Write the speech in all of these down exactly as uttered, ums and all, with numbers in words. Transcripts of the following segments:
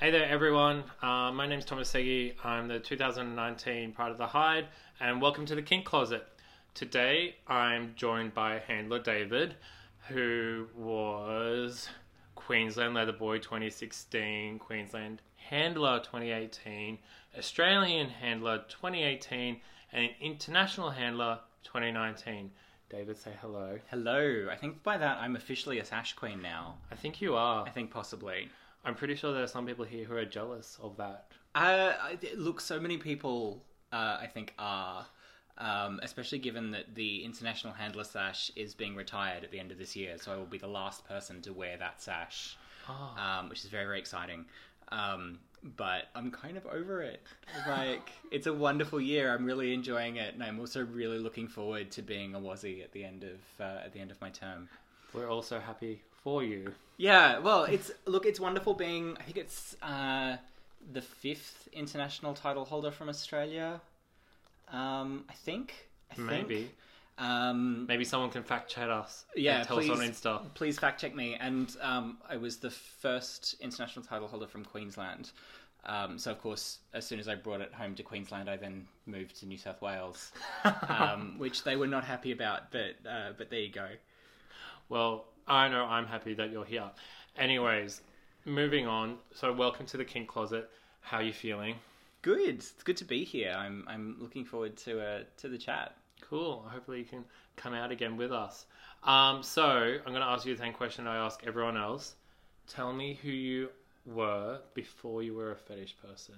Hey there everyone, uh, my name's Thomas Segey, I'm the two thousand nineteen Pride of the Hide, and welcome to the Kink Closet. Today I'm joined by Handler David, who was Queensland Leather Boy twenty sixteen, Queensland Handler twenty eighteen, Australian Handler twenty eighteen, and International Handler twenty nineteen. David, say hello. Hello, I think by that I'm officially a sash queen now. I think you are. I think possibly. I'm pretty sure there are some people here who are jealous of that. Uh, look, so many people, uh, I think, are, um, especially given that the International Handler sash is being retired at the end of this year, so I will be the last person to wear that sash, oh. um, which is very, very exciting. Um, but I'm kind of over it. Like, it's a wonderful year. I'm really enjoying it, and I'm also really looking forward to being a Wazzy at the end of uh, at the end of my term. We're all so happy for you. Yeah, well, it's look, it's wonderful being, I think it's uh, the fifth international title holder from Australia, um, I think. I Maybe. Think. Um, Maybe someone can fact check us. Yeah, and tell please, us on Insta. Please fact check me. And um, I was the first international title holder from Queensland. Um, so, of course, as soon as I brought it home to Queensland, I then moved to New South Wales, um, which they were not happy about, but, uh, but there you go. Well, I know I'm happy that you're here. Anyways, moving on. So welcome to the Kink Closet. How are you feeling? Good. It's good to be here. I'm I'm looking forward to uh, to the chat. Cool. Hopefully you can come out again with us. Um, so I'm going to ask you the same question I ask everyone else. Tell me who you were before you were a fetish person.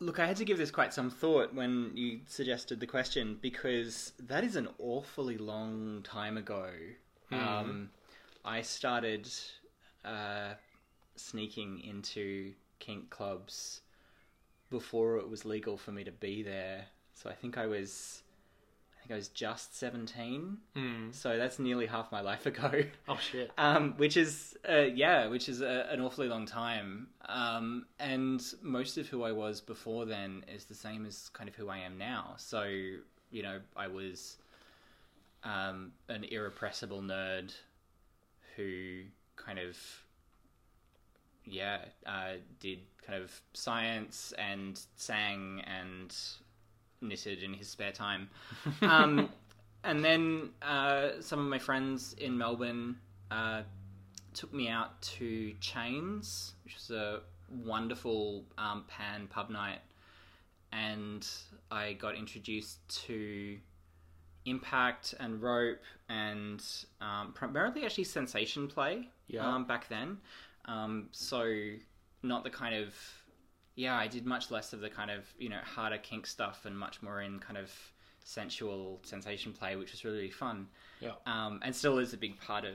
Look, I had to give this quite some thought when you suggested the question, because that is an awfully long time ago. Mm. Um, I started uh, sneaking into kink clubs before it was legal for me to be there. So I think I was, I think I was just seventeen. Mm. So that's nearly half my life ago. Oh shit! Um, which is, uh, yeah, which is a, an awfully long time. Um, and most of who I was before then is the same as kind of who I am now. So, you know, I was um, an irrepressible nerd who kind of, yeah, uh, did kind of science and sang and knitted in his spare time. Um, and then uh, some of my friends in Melbourne uh, took me out to Chains, which was a wonderful um, pan pub night. And I got introduced to Impact and Rope and um, primarily actually sensation play, yeah. um, back then. Um, so not the kind of... Yeah, I did much less of the kind of, you know, harder kink stuff and much more in kind of sensual sensation play, which was really, really fun. Yeah. Um, and still is a big part of,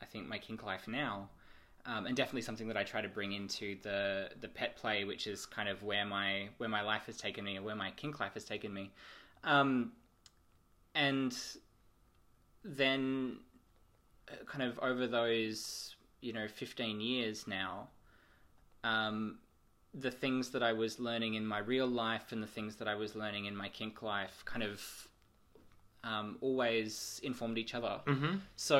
I think, my kink life now. Um, and definitely something that I try to bring into the the pet play, which is kind of where my where my life has taken me, or where my kink life has taken me. Um, and then kind of over those, you know, fifteen years now, um, the things that I was learning in my real life and the things that I was learning in my kink life kind of um, always informed each other. Mm-hmm. So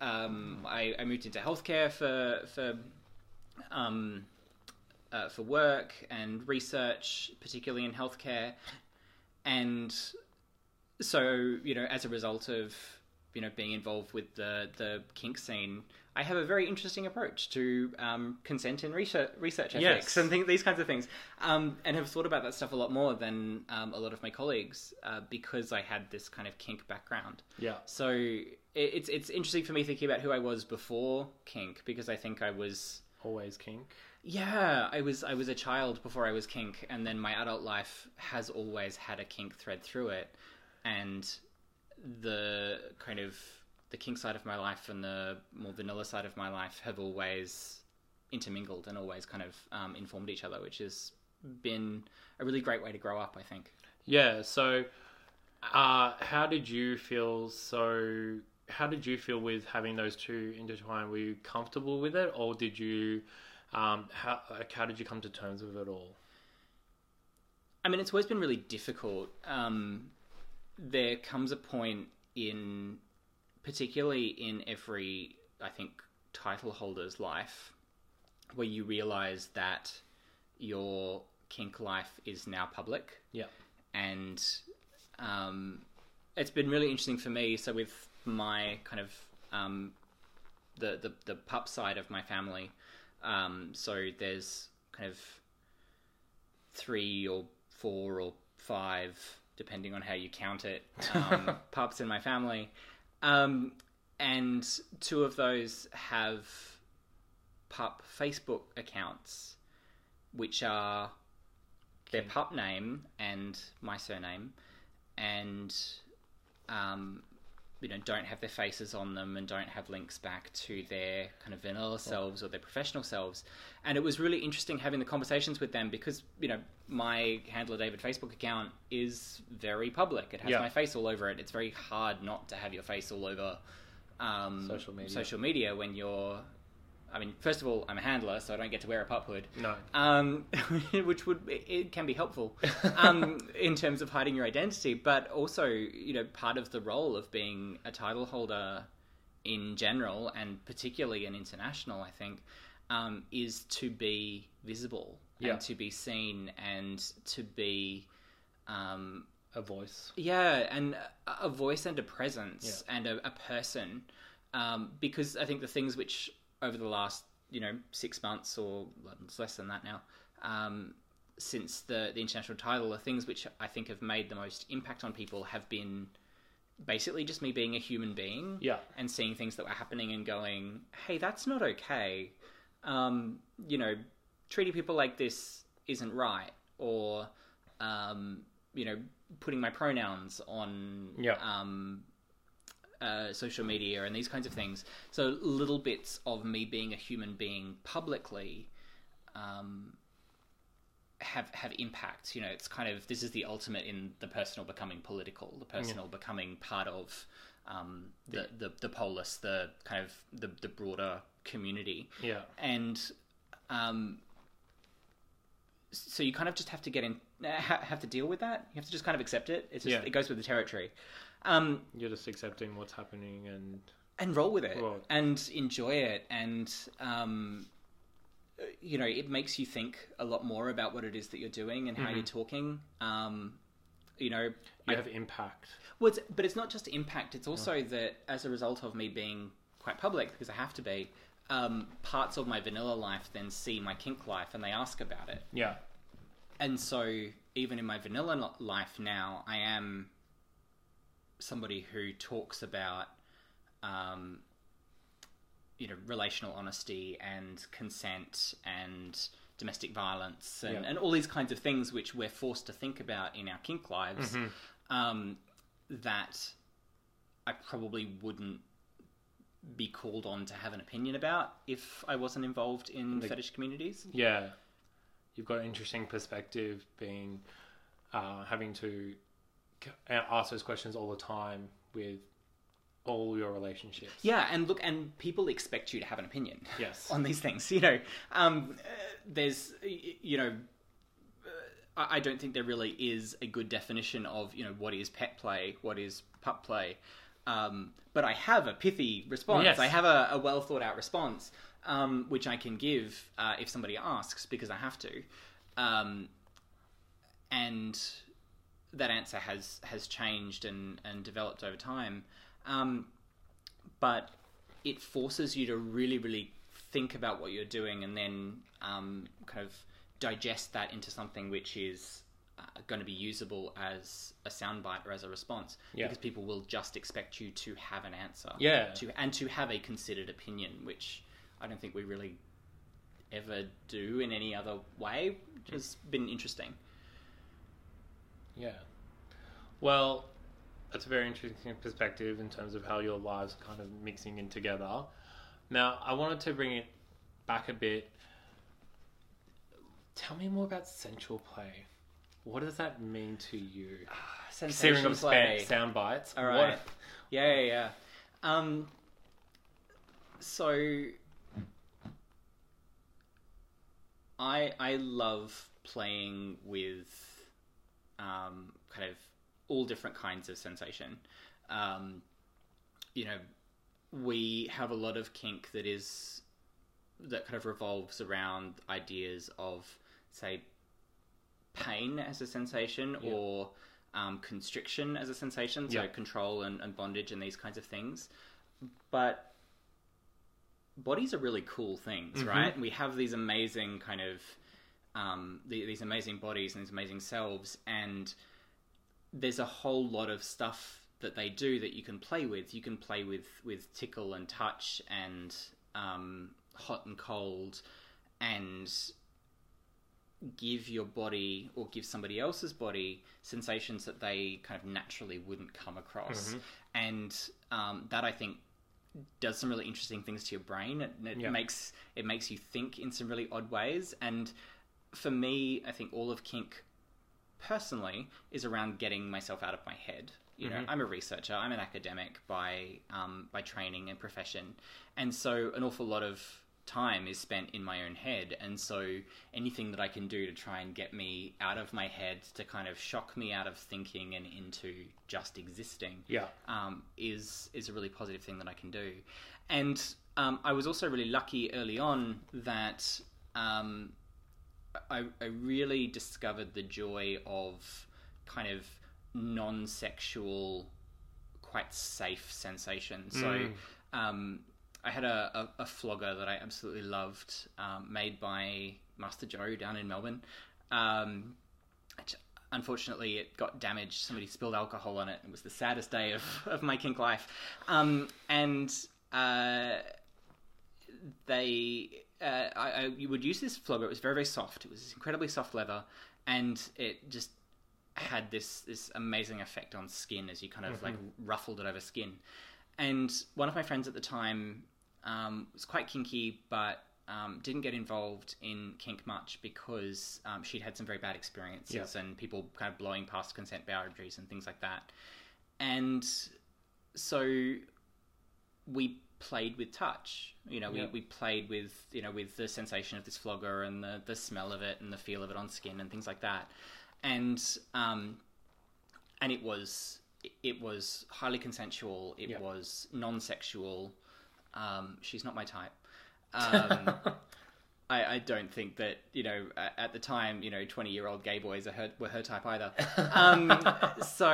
um, I, I moved into healthcare for for um, uh, for work and research, particularly in healthcare. And so, you know, as a result of, you know, being involved with the, the kink scene, I have a very interesting approach to um, consent and research, research ethics, yes, and th these kinds of things, um, and have thought about that stuff a lot more than um, a lot of my colleagues, uh, because I had this kind of kink background. Yeah. So it, it's it's interesting for me thinking about who I was before kink, because I think I was always kink. Yeah, I was I was a child before I was kink, and then my adult life has always had a kink thread through it, and the kind of the kink side of my life and the more vanilla side of my life have always intermingled and always kind of um, informed each other, which has been a really great way to grow up, I think. Yeah. So, uh, how did you feel? So, how did you feel with having those two intertwined? Were you comfortable with it, or did you? Um, how like, how did you come to terms with it all? I mean, it's always been really difficult. Um, there comes a point in, particularly in every, I think, title holder's life, where you realize that your kink life is now public. Yeah. And um, it's been really interesting for me. So with my kind of um, the, the the pup side of my family, um, so there's kind of three or four or five, depending on how you count it, um, pups in my family. Um, and two of those have pup Facebook accounts, which are their pup name and my surname, and um, you know, don't have their faces on them and don't have links back to their kind of vanilla selves or their professional selves. And it was really interesting having the conversations with them because, you know, my Handler David Facebook account is very public. It has yeah. my face all over it. It's very hard not to have your face all over um, social media. social media when you're... I mean, first of all, I'm a handler, so I don't get to wear a pup hood. No. Um, which would, it can be helpful um, in terms of hiding your identity, but also, you know, part of the role of being a title holder in general, and particularly in international, I think, um, is to be visible yeah. and to be seen and to be... Um, a voice. Yeah, and a, a voice and a presence yeah. and a, a person. Um, because I think the things which... over the last, you know, six months or it's less than that now, um, since the, the international title, the things which I think have made the most impact on people have been basically just me being a human being yeah. and seeing things that were happening and going, hey, that's not okay. Um, you know, treating people like this isn't right. Or, um, you know, putting my pronouns on... Yeah. Um, Uh, social media and these kinds of things. So little bits of me being a human being publicly um, have have impact. You know, it's kind of, this is the ultimate in the personal becoming political, the personal yeah. becoming part of um, the, the, the polis, the kind of the, the broader community. Yeah. And um, so you kind of just have to get in, have to deal with that. You have to just kind of accept it. It's just, yeah. it goes with the territory. Um, You're just accepting what's happening and... And roll with it. Roll. And enjoy it. And, um, you know, it makes you think a lot more about what it is that you're doing and how mm-hmm. you're talking. Um, you know... You I, have impact. Well, it's, but it's not just impact. It's also yeah. that as a result of me being quite public, because I have to be, um, parts of my vanilla life then see my kink life and they ask about it. Yeah. And so even in my vanilla life now, I am... somebody who talks about, um, you know, relational honesty and consent and domestic violence and, yeah. and all these kinds of things which we're forced to think about in our kink lives, mm-hmm. um, that I probably wouldn't be called on to have an opinion about if I wasn't involved in the, fetish communities. Yeah. You've got an interesting perspective being, uh, having to... ask those questions all the time with all your relationships. Yeah, and look, and people expect you to have an opinion. Yes. On these things, you know, um, there's, you know, I don't think there really is a good definition of, you know, what is pet play, what is pup play, um, but I have a pithy response. Yes. I have a, a well thought out response, um, which I can give uh, if somebody asks because I have to, um, and. That answer has, has changed and, and developed over time. Um, but it forces you to really, really think about what you're doing and then um, kind of digest that into something which is uh, going to be usable as a soundbite or as a response. Yeah. Because people will just expect you to have an answer. Yeah. To, and to have a considered opinion, which I don't think we really ever do in any other way, which has been interesting. Yeah. Well, that's a very interesting perspective in terms of how your lives are kind of mixing in together. Now, I wanted to bring it back a bit. Tell me more about sensual play. What does that mean to you? Ah, sensual play. Sound bites. All right. What? Yeah, yeah, yeah. Um, so, I I love playing with... Um, kind of all different kinds of sensation. Um, you know, we have a lot of kink that is that kind of revolves around ideas of, say, pain as a sensation, yeah. or um, constriction as a sensation, so yeah. control and, and bondage and these kinds of things. But bodies are really cool things, mm-hmm. right? We have these amazing kind of, um, the, these amazing bodies and these amazing selves, and there's a whole lot of stuff that they do that you can play with. You can play with, with tickle and touch and um, hot and cold, and give your body or give somebody else's body sensations that they kind of naturally wouldn't come across. Mm-hmm. And um, that, I think, does some really interesting things to your brain. It, it yeah. makes it makes you think in some really odd ways. And for me, I think all of kink personally is around getting myself out of my head. You know, mm-hmm. I'm a researcher, I'm an academic by um, by training and profession. And so an awful lot of time is spent in my own head. And so anything that I can do to try and get me out of my head, to kind of shock me out of thinking and into just existing, yeah. um, is, is a really positive thing that I can do. And um, I was also really lucky early on that um, I, I really discovered the joy of kind of non-sexual, quite safe sensation. So mm. um, I had a, a, a flogger that I absolutely loved, um, made by Master Joe down in Melbourne. Um, unfortunately, it got damaged. Somebody spilled alcohol on it. It was the saddest day of, of my kink life. Um, and uh, they, uh, I, I you would use this flogger. It was very, very soft. It was this incredibly soft leather, and it just had this this amazing effect on skin as you kind of mm-hmm. like ruffled it over skin. And one of my friends at the time um, was quite kinky, but um, didn't get involved in kink much because um, she'd had some very bad experiences yeah. and people kind of blowing past consent boundaries and things like that. And so we played with touch, you know, yeah. we, we played with, you know, with the sensation of this flogger and the, the smell of it and the feel of it on skin and things like that. And, um, and it was, it was highly consensual. It yep. was non-sexual. Um, she's not my type. Um, I, I don't think that, you know, at the time, you know, twenty year old gay boys are her, were her type either. Um, so,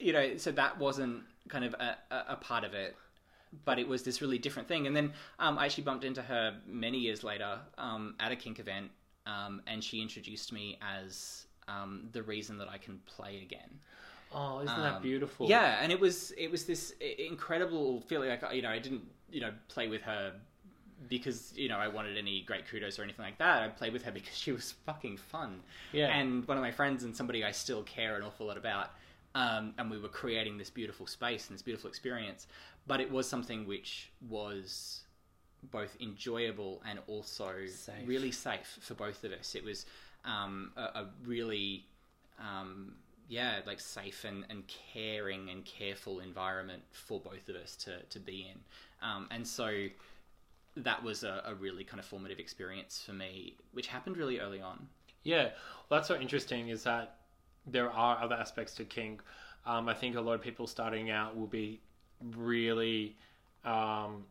you know, so that wasn't kind of a, a part of it, but it was this really different thing. And then, um, I actually bumped into her many years later, um, at a kink event. Um, and she introduced me as um, the reason that I can play again. Oh, isn't um, that beautiful? Yeah, and it was it was this incredible feeling. Like, you know, I didn't you know play with her because you know I wanted any great kudos or anything like that. I played with her because she was fucking fun. Yeah, and one of my friends and somebody I still care an awful lot about. Um, and we were creating this beautiful space and this beautiful experience. But it was something which was both enjoyable and also safe. Really safe for both of us. It was um, a, a really, um, yeah, like safe and, and caring and careful environment for both of us to, to be in. Um, and so that was a, a really kind of formative experience for me, which happened really early on. Yeah. Well, that's so interesting is that there are other aspects to kink. Um, I think a lot of people starting out will be really... Um,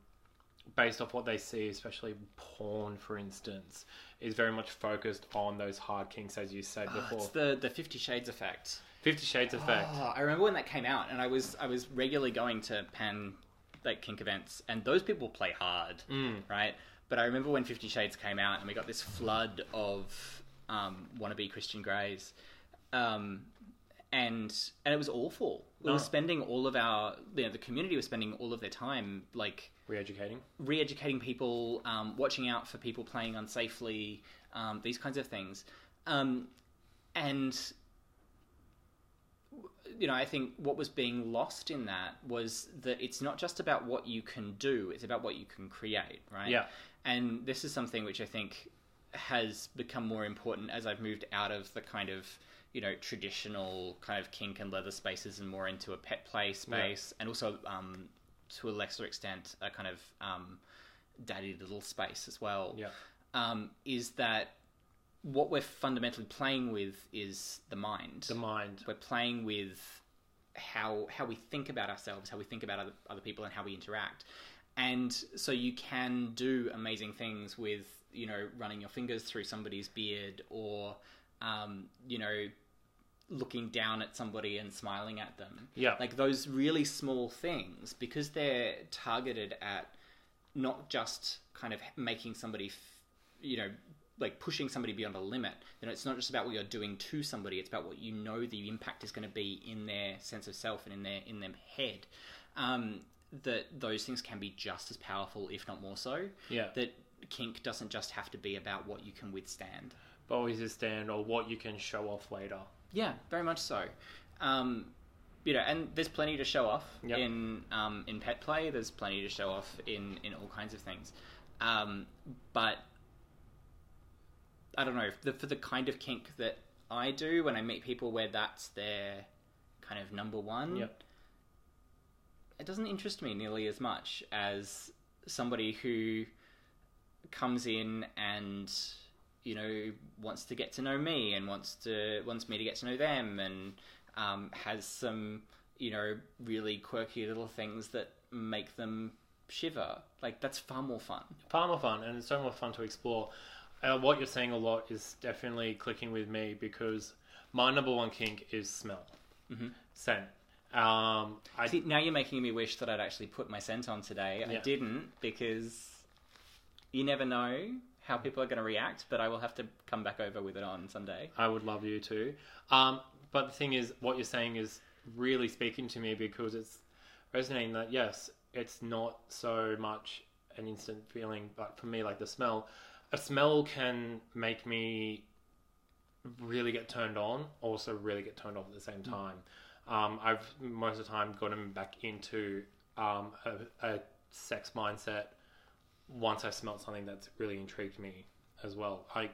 based off what they see, especially porn, for instance, is very much focused on those hard kinks, as you said oh, before. It's the, the Fifty Shades effect. Fifty Shades oh, effect. I remember when that came out, and I was I was regularly going to pan like kink events, and those people play hard, mm. right? But I remember when Fifty Shades came out, and we got this flood of um, wannabe Christian greys, um, and and it was awful. We oh. were spending all of our, you know, the community was spending all of their time like. Re-educating? Re-educating people, um, watching out for people playing unsafely, um, these kinds of things. Um, and, you know, I think what was being lost in that was that it's not just about what you can do, it's about what you can create, right? Yeah. And this is something which I think has become more important as I've moved out of the kind of, you know, traditional kind of kink and leather spaces and more into a pet play space yeah. and also... Um, to a lesser extent, a kind of um, daddy little space as well, yeah. um, is that what we're fundamentally playing with is the mind. The mind. We're playing with how how we think about ourselves, how we think about other, other people, and how we interact. And so you can do amazing things with, you know, running your fingers through somebody's beard, or, um, you know, looking down at somebody and smiling at them. Yeah. Like those really small things, because they're targeted at not just kind of making somebody, f you know, like pushing somebody beyond a limit. You know, it's not just about what you're doing to somebody. It's about what you know the impact is going to be in their sense of self and in their, in their head. Um, that those things can be just as powerful, if not more so. Yeah. That kink doesn't just have to be about what you can withstand. But always withstand, or what you can show off later. Yeah, very much so. Um, you know, and there's plenty to show off yep. in um, in pet play. There's plenty to show off in, in all kinds of things. Um, but I don't know, the, for the kind of kink that I do, when I meet people where that's their kind of number one... Yep. It doesn't interest me nearly as much as somebody who comes in and, you know, wants to get to know me and wants to wants me to get to know them, and um, has some, you know, really quirky little things that make them shiver. Like, that's far more fun. Far more fun, and it's so more fun to explore. Uh, what you're saying a lot is definitely clicking with me, because my number one kink is smell. Mm-hmm. Scent. Um, I... See, now you're making me wish that I'd actually put my scent on today. Yeah. I didn't, because you never know how people are going to react, but I will have to come back over with it on someday. I would love you too. Um, but the thing is, what you're saying is really speaking to me, because it's resonating that, yes, it's not so much an instant feeling, but for me, like the smell, a smell can make me really get turned on, also really get turned off at the same time. Mm. Um, I've most of the time gotten back into um, a, a sex mindset once I've smelled something that's really intrigued me as well. I,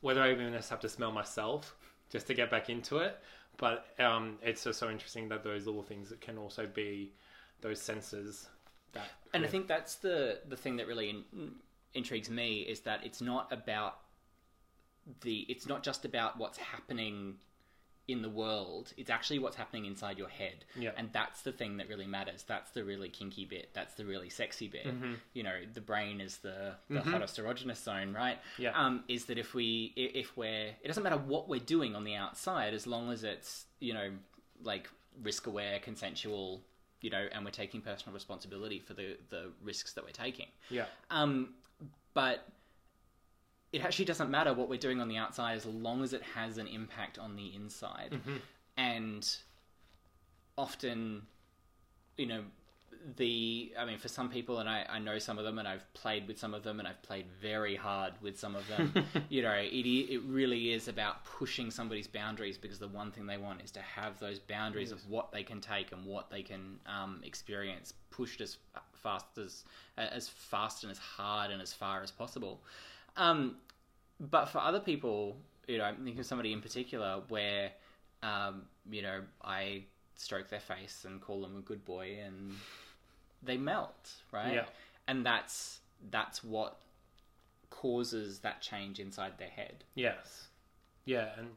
whether I even just have to smell myself just to get back into it, but um, it's just so interesting that those little things that can also be those senses. That and I think that's the, the thing that really in, intrigues me, is that it's not about the, it's not just about what's happening in the world, it's actually what's happening inside your head. Yeah. And that's the thing that really matters. That's the really kinky bit. That's the really sexy bit. Mm-hmm. You know, the brain is the, the mm-hmm. hottest erogenous zone, right? Yeah. Um, is that if we, if we're, it doesn't matter what we're doing on the outside, as long as it's, you know, like risk aware, consensual, you know, and we're taking personal responsibility for the, the risks that we're taking. Yeah. Um, but it actually doesn't matter what we're doing on the outside, as long as it has an impact on the inside. Mm-hmm. And often, you know, the, I mean, for some people, and I, I know some of them, and I've played with some of them, and I've played very hard with some of them, you know, it, it really is about pushing somebody's boundaries, because the one thing they want is to have those boundaries yes. of what they can take and what they can um, experience pushed as fast as, as fast and as hard and as far as possible. Um, but for other people, you know, I'm thinking of somebody in particular where, um, you know, I stroke their face and call them a good boy, and they melt, right? Yeah. And that's, that's what causes that change inside their head. Yes. Yeah. And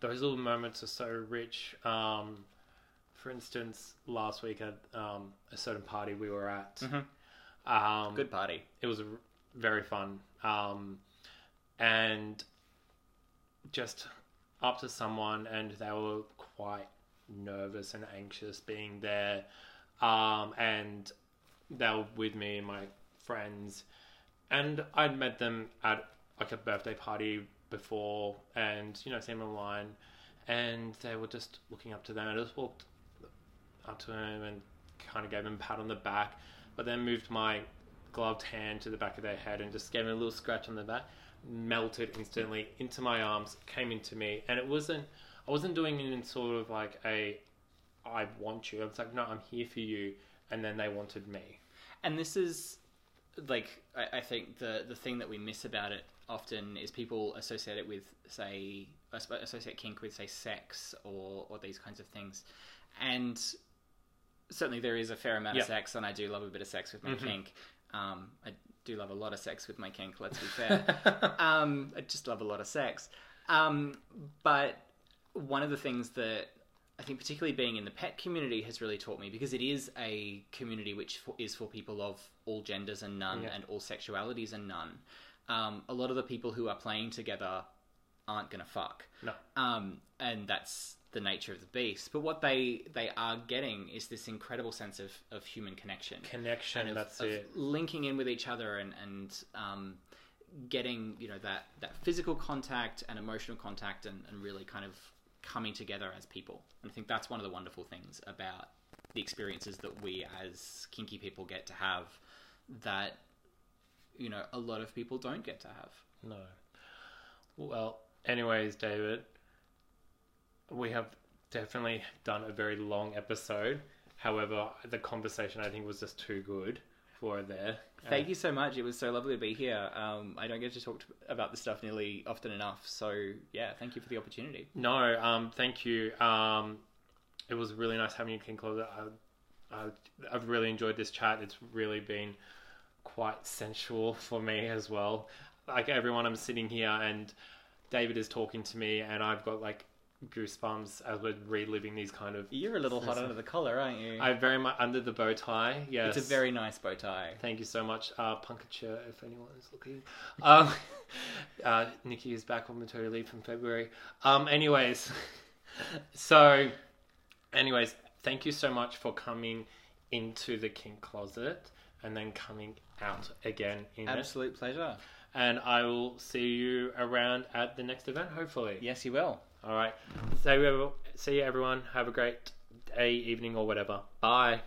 those little moments are so rich. Um, for instance, last week at, um, a certain party we were at, mm-hmm. um, good party. It was a very fun. Um, and just up to someone, and they were quite nervous and anxious being there. Um, and they were with me and my friends, and I'd met them at like a birthday party before, and, you know, seen them online, and they were just looking up to them. I just walked up to them and kind of gave them a pat on the back, but then moved my gloved hand to the back of their head and just gave me a little scratch on the back, melted instantly into my arms, came into me, and it wasn't, I wasn't doing it in sort of like a, I want you. I was like, no, I'm here for you. And then they wanted me. And this is like, I, I think the, the thing that we miss about it often is people associate it with, say, associate kink with, say, sex or, or these kinds of things. And certainly there is a fair amount yeah. of sex, and I do love a bit of sex with my mm-hmm. kink. Um, I do love a lot of sex with my kink, let's be fair. um, I just love a lot of sex. Um, but one of the things that I think particularly being in the pet community has really taught me, because it is a community which for, is for people of all genders and none, yeah. and all sexualities and none. Um, a lot of the people who are playing together aren't going to fuck. No. Um, and that's the nature of the beast. But what they, they are getting is this incredible sense of, of human connection. Connection, of, that's of it. Linking in with each other and, and um, getting, you know, that, that physical contact and emotional contact and, and really kind of coming together as people. And I think that's one of the wonderful things about the experiences that we as kinky people get to have that, you know, a lot of people don't get to have. No. Well, anyways, David, we have definitely done a very long episode. However, the conversation, I think, was just too good for there. Thank uh, you so much. It was so lovely to be here. Um, I don't get to talk to, about this stuff nearly often enough. So, yeah, thank you for the opportunity. No, um, thank you. Um, it was really nice having you, Kink Closet. I, I, I've really enjoyed this chat. It's really been quite sensual for me as well. Like everyone, I'm sitting here and David is talking to me and I've got like goosebumps as we're reliving these kind of... You're a little hot under the collar, aren't you? I very much... Under the bow tie, yes. It's a very nice bow tie. Thank you so much. Uh, Punkature, if anyone is looking. Um, uh, Nikki is back on maternity leave from February. Um, anyways, so... Anyways, thank you so much for coming into the Kink Closet and then coming out again in Absolute it. pleasure. And I will see you around at the next event, hopefully. Yes, you will. All right. So, see you, everyone. Have a great day, evening, or whatever. Bye.